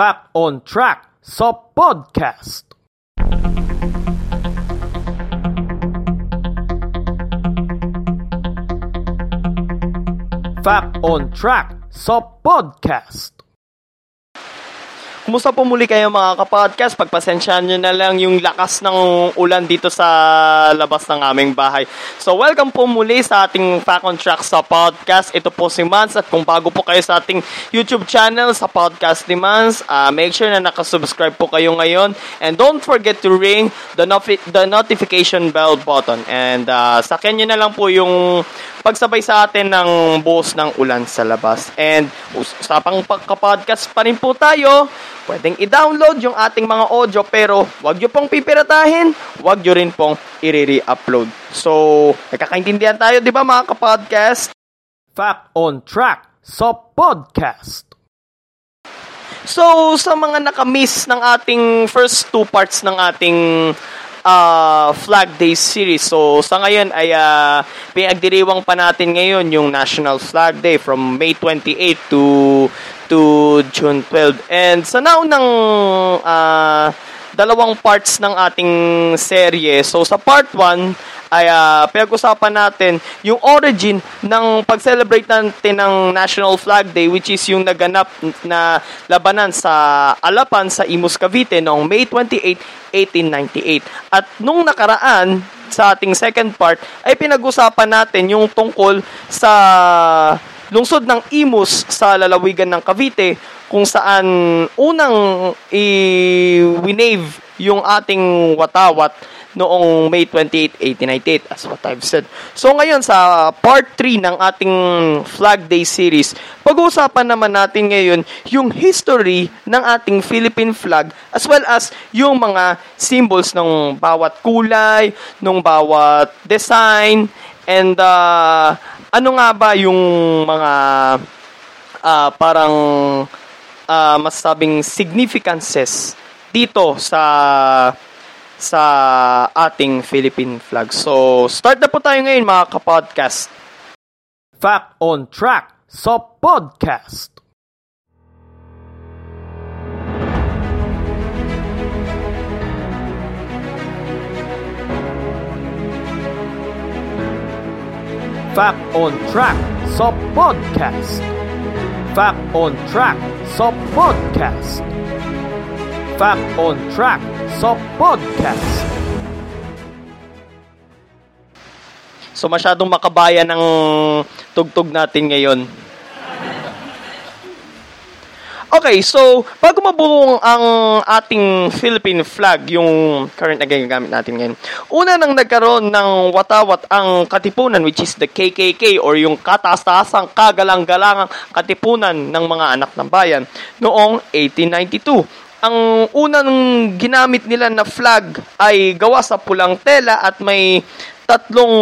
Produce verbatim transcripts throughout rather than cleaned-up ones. Fact on Track sa podcast. Fact on Track sa podcast. Kumusta po muli kayo mga kapodcast? Pagpasensyahan nyo na lang yung lakas ng ulan dito sa labas ng aming bahay. So welcome po muli sa ating Fact on Track sa podcast. Ito po si Mans, at kung bago po kayo sa ating YouTube channel sa podcast ni Mans, uh, make sure na nakasubscribe po kayo ngayon. And don't forget to ring the, nofi- the notification bell button. And uh, sakyan nyo na lang po yung pagsabay sa atin ng buhos ng ulan sa labas. And usapang pagka-podcast pa rin po tayo. Pwedeng i-download yung ating mga audio, pero wag nyo pong pipiratahin, wag nyo rin pong i-re-upload. So, nakakaintindihan tayo, di ba mga kapodcast? Fact on Track sa podcast. So, sa mga nakamiss ng ating first two parts ng ating Uh, Flag Day series. So sa ngayon ay uh, pinagdiriwang pa natin ngayon yung National Flag Day from May twenty-eighth to to June twelfth. And sa naunang uh, dalawang parts ng ating serye. So sa part one ay uh, pinag-usapan natin yung origin ng pag-celebrate natin ng National Flag Day, which is yung naganap na labanan sa Alapan sa Imus, Cavite noong May twenty-eighth, eighteen ninety-eight. At nung nakaraan, sa ating second part, ay pinag-usapan natin yung tungkol sa lungsod ng Imus sa lalawigan ng Cavite, kung saan unang i-winave yung ating watawat noong May twenty-eighth, eighteen ninety-eight, as what I've said. So ngayon, sa part three ng ating Flag Day series, pag-uusapan naman natin ngayon yung history ng ating Philippine flag, as well as yung mga symbols ng bawat kulay, ng bawat design, and uh, ano nga ba yung mga uh, parang uh, masasabing significances dito sa sa ating Philippine flag. So, start na po tayo ngayon mga kapodcast. Fact on Track sa podcast. Fact on Track sa podcast. Fact on Track sa podcast. Fact on Track sa podcast. So masyadong makabayan ang tugtog natin ngayon. Okay, so bago mabuo ang ating Philippine flag, yung current na ginagamit natin ngayon, una nang nagkaroon ng watawat ang Katipunan, which is the K K K, or yung Kataas-taasang Kagalang-galang na Katipunan ng mga Anak ng Bayan, noong eighteen ninety-two. Ang unang ginamit nila na flag ay gawa sa pulang tela at may tatlong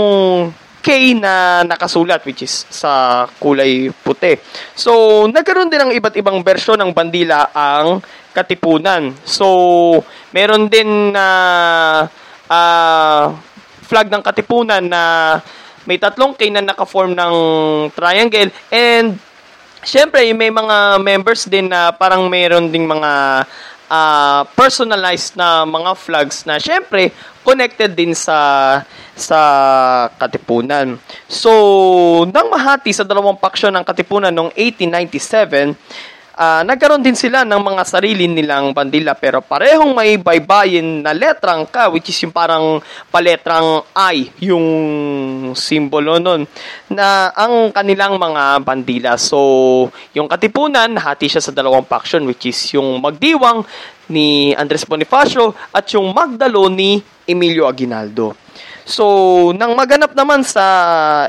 K na nakasulat, which is sa kulay puti. So, nagkaroon din ng iba't ibang bersyon ng bandila ang Katipunan. So, meron din na uh, uh, flag ng Katipunan na may tatlong K na nakaform ng triangle, and siyempre, may mga members din na parang mayroon ding mga uh, personalized na mga flags na siyempre connected din sa sa Katipunan. So, nang mahati sa dalawang paksyon ng Katipunan noong eighteen ninety-seven, Uh, nagkaroon din sila ng mga sarili nilang bandila, pero parehong may baybayin na letrang K, which is yung parang paletrang I, yung simbolo nun, na ang kanilang mga bandila. So, yung Katipunan, hati siya sa dalawang faction, which is yung Magdiwang ni Andres Bonifacio at yung Magdalo ni Emilio Aguinaldo. So, nang maganap naman sa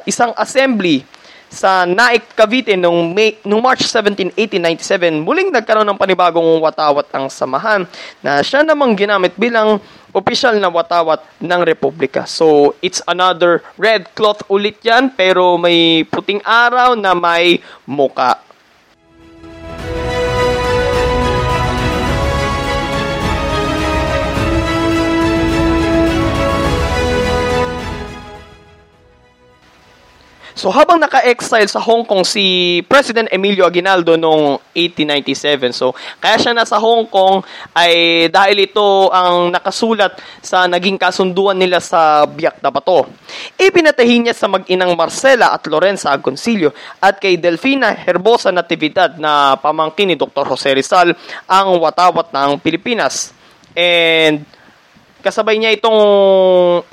isang assembly sa Naik, Cavite noong March seventeenth, eighteen ninety-seven, muling nagkaroon ng panibagong watawat ang samahan na siya namang ginamit bilang opisyal na watawat ng Republika. So, it's another red cloth ulit yan, pero may puting araw na may muka. So habang naka-exile sa Hong Kong si President Emilio Aguinaldo noong eighteen ninety-seven, so kaya siya nasa Hong Kong ay dahil ito ang nakasulat sa naging kasunduan nila sa Biak na Bato. Ipinatahin niya sa mag-inang Marcela at Lorenza Agoncillo at kay Delfina Herbosa Natividad na pamangkin ni Doctor Jose Rizal ang watawat ng Pilipinas. And kasabay niya itong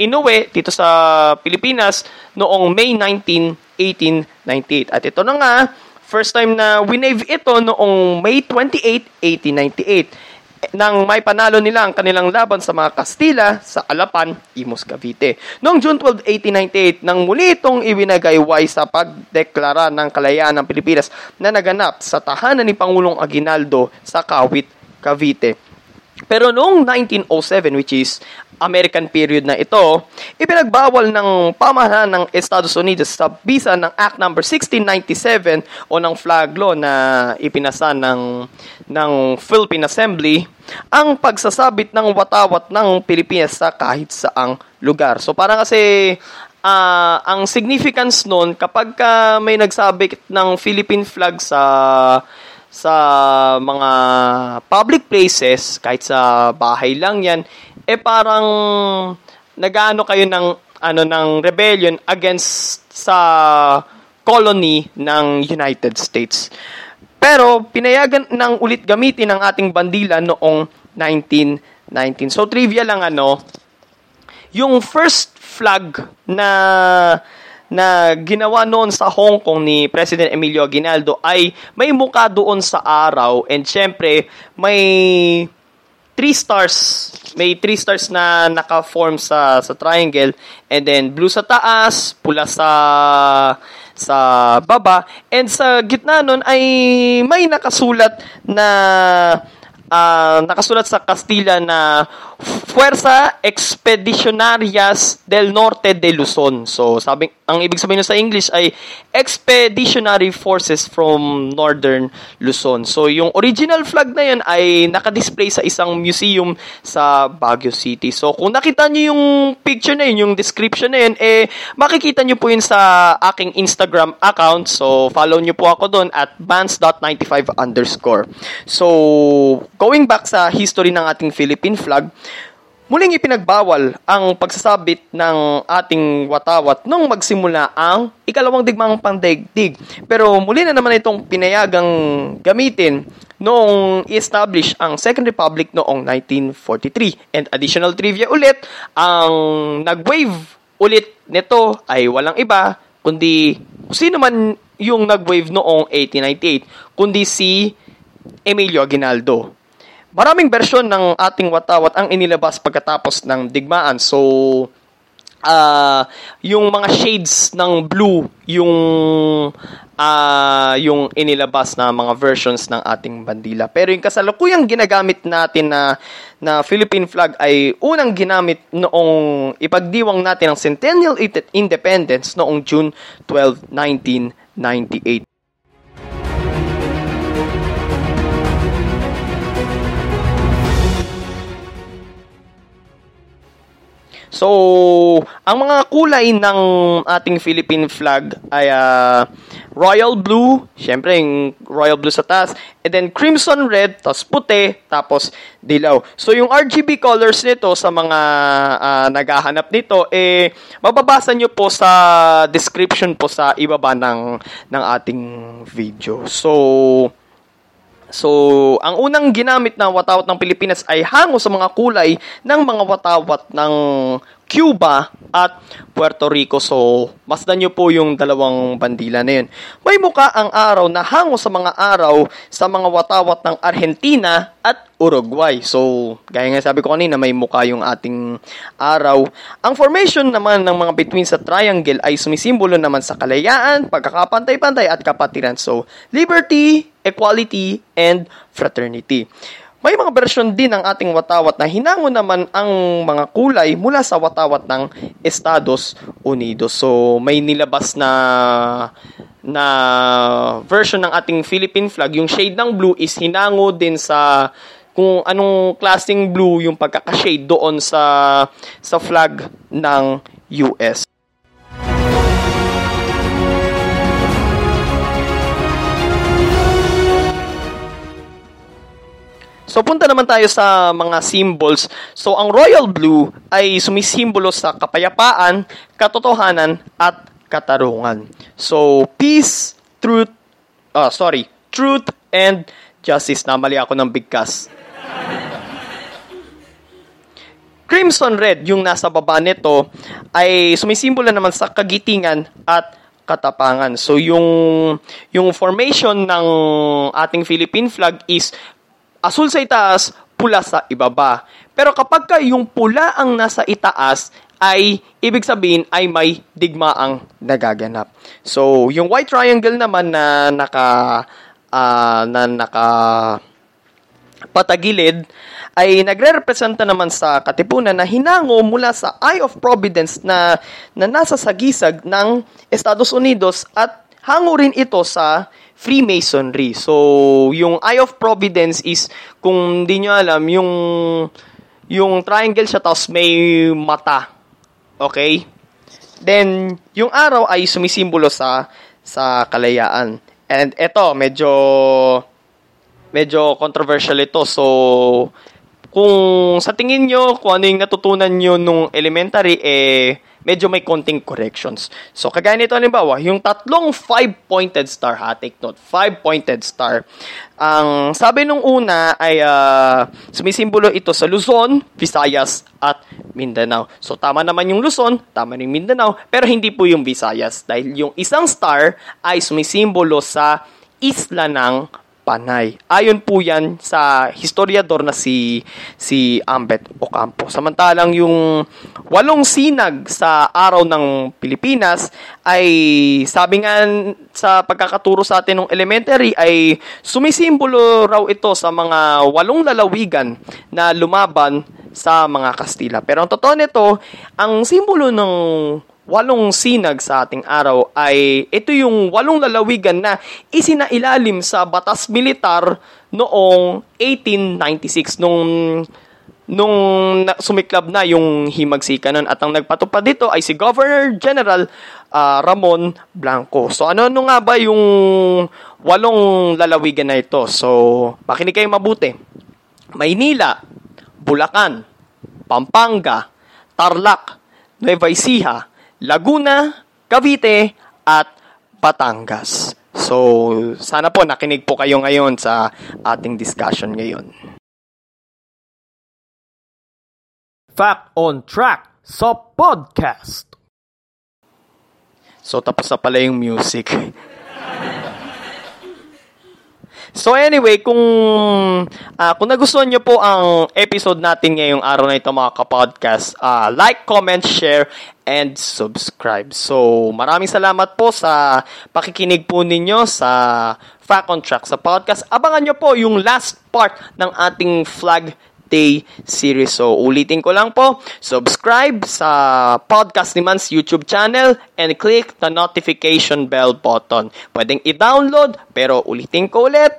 inuwi dito sa Pilipinas noong May nineteenth, eighteen ninety-eight. At ito na nga, first time na winave ito noong May twenty-eighth, eighteen ninety-eight. Nang may panalo nila ang kanilang laban sa mga Kastila sa Alapan, Imus, Cavite. Noong June twelfth, eighteen ninety-eight, nang muli itong iwinagayway sa pagdeklara ng kalayaan ng Pilipinas na naganap sa tahanan ni Pangulong Aguinaldo sa Kawit, Cavite. Pero noong nineteen oh seven, which is American period na ito, ipinagbawal ng pamahalaan ng Estados Unidos sa bisa ng Act number sixteen ninety-seven o ng Flag Law na ipinasa ng, ng Philippine Assembly ang pagsasabit ng watawat ng Pilipinas sa kahit saang lugar. So parang kasi uh, ang significance nun kapag uh, may nagsabit ng Philippine flag sa sa mga public places, kahit sa bahay lang yan, eh parang nag-ano kayo ng, ano, ng rebellion against sa colony ng United States. Pero pinayagan ng ulit gamitin ang ating bandila noong nineteen nineteen. So trivia lang, ano, yung first flag na na ginawa noon sa Hong Kong ni President Emilio Aguinaldo ay may mukha doon sa araw, and syempre may three stars may three stars na naka-form sa sa triangle, and then blue sa taas, pula sa sa baba, and sa gitna noon ay may nakasulat na Uh, nakasulat sa Kastila na Fuerza Expedicionarias del Norte de Luzon. So, sabi, ang ibig sabihin sa English ay Expeditionary Forces from Northern Luzon. So, yung original flag na yan ay nakadisplay sa isang museum sa Baguio City. So, kung nakita nyo yung picture na yun, yung description na yun, eh, makikita nyo po yun sa aking Instagram account. So, follow nyo po ako doon at mans.ninety-five underscore. So, going back sa history ng ating Philippine flag, muling ipinagbawal ang pagsasabit ng ating watawat nung magsimula ang ikalawang digmaang pandaigdig. Pero muli na naman itong pinayagang gamitin noong i-establish ang Second Republic noong nineteen forty-three. And additional trivia ulit, ang nag-wave ulit nito ay walang iba kundi sino man yung nag-wave noong eighteen ninety-eight, kundi si Emilio Aguinaldo. Maraming bersyon ng ating watawat ang inilabas pagkatapos ng digmaan. So, uh, yung mga shades ng blue, yung, uh, yung inilabas na mga versions ng ating bandila. Pero yung kasalukuyang ginagamit natin na, na Philippine flag ay unang ginamit noong ipagdiwang natin ang Centennial Independence noong June twelfth, nineteen ninety-eight. So, ang mga kulay ng ating Philippine flag ay uh, Royal Blue, syempre yung Royal Blue sa taas, and then Crimson Red, tapos puti, tapos dilaw. So, yung R G B colors nito sa mga uh, naghahanap nito, eh, mababasa nyo po sa description po sa ibaba ng, ng ating video. So, So, ang unang ginamit na watawat ng Pilipinas ay hango sa mga kulay ng mga watawat ng Cuba at Puerto Rico. So, masdan nyo po yung dalawang bandila na yun. May mukha ang araw na hango sa mga araw sa mga watawat ng Argentina at Uruguay. So, gaya nga sabi ko kanina, may mukha yung ating araw. Ang formation naman ng mga between sa triangle ay sumisimbolo naman sa kalayaan, pagkakapantay-pantay at kapatiran. So, liberty, equality, and fraternity. May mga bersyon din ng ating watawat na hinango naman ang mga kulay mula sa watawat ng Estados Unidos. So, may nilabas na na version ng ating Philippine flag. Yung shade ng blue is hinango din sa kung anong klaseng blue yung pagkakashade doon sa sa flag ng U S. So, punta naman tayo sa mga symbols. So, ang royal blue ay sumisimbolo sa kapayapaan, katotohanan, at katarungan. So, peace, truth, ah, sorry, truth and justice. Namali ako ng bigkas. Crimson Red, yung nasa baba nito, ay sumisimbolo naman sa kagitingan at katapangan. So, yung, yung formation ng ating Philippine flag is asul sa itaas, pula sa ibaba. Pero kapag ka yung pula ang nasa itaas, ay ibig sabihin ay may digmaang nagaganap. So, yung white triangle naman na naka uh, na naka patagilid ay nagre-representa naman sa Katipunan na hinango mula sa Eye of Providence na, na nasa sagisag ng Estados Unidos at hango rin ito sa Freemasonry. So, yung Eye of Providence is, kung di nyo alam, yung, yung triangle siya tapos may mata. Okay? Then, yung araw ay sumisimbolo sa, sa kalayaan. And eto, medyo, medyo controversial ito. So, kung sa tingin nyo, kung ano yung natutunan nyo nung elementary, eh, medyo may konting corrections. So, kagaya nito, halimbawa, yung tatlong five-pointed star, ha, take note, five-pointed star. Ang sabi nung una ay uh, sumisimbolo ito sa Luzon, Visayas, at Mindanao. So, tama naman yung Luzon, tama yung Mindanao, pero hindi po yung Visayas. Dahil yung isang star ay sumisimbolo sa isla ng Panay. Ayon po yan sa historiador na si, si Ambet Ocampo. Samantalang yung walong sinag sa araw ng Pilipinas ay sabi nga sa pagkakaturo sa atin ng elementary ay sumisimbolo raw ito sa mga walong lalawigan na lumaban sa mga Kastila. Pero ang totoo nito, ang simbolo ng walong sinag sa ating araw ay ito yung walong lalawigan na isinailalim sa batas militar noong eighteen ninety-six nung nung sumiklab na yung himagsikan nun, at ang nagpatupad dito ay si Governor General uh, Ramon Blanco. So ano ano nga ba yung walong lalawigan na ito? So pakinig kayo mabuti. Maynila, Bulacan, Pampanga, Tarlac, Nueva Ecija, Laguna, Cavite, at Batangas. So, sana po nakinig po kayo ngayon sa ating discussion ngayon. Fact on Track sa podcast. So, tapos na pala yung music. So anyway, kung uh, kung nagustuhan nyo po ang episode natin ngayong araw na ito mga kapodcast, uh, like, comment, share, and subscribe. So maraming salamat po sa pakikinig po ninyo sa Fact on Track sa podcast. Abangan nyo po yung last part ng ating Flag Day series. So, ulitin ko lang po, subscribe sa Podcast ni Mans YouTube channel and click the notification bell button. Pwedeng i-download, pero ulitin ko ulit,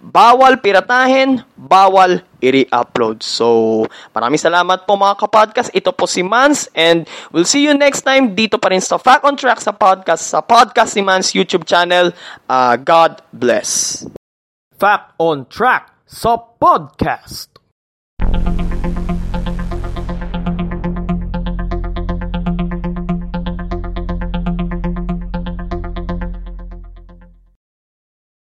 bawal piratahin, bawal i-re-upload. So, maraming salamat po mga kapodcast. Ito po si Mans and we'll see you next time dito pa rin sa Fact on Track sa podcast, sa Podcast ni Mans YouTube channel. Uh, God bless. Fact on Track sa podcast.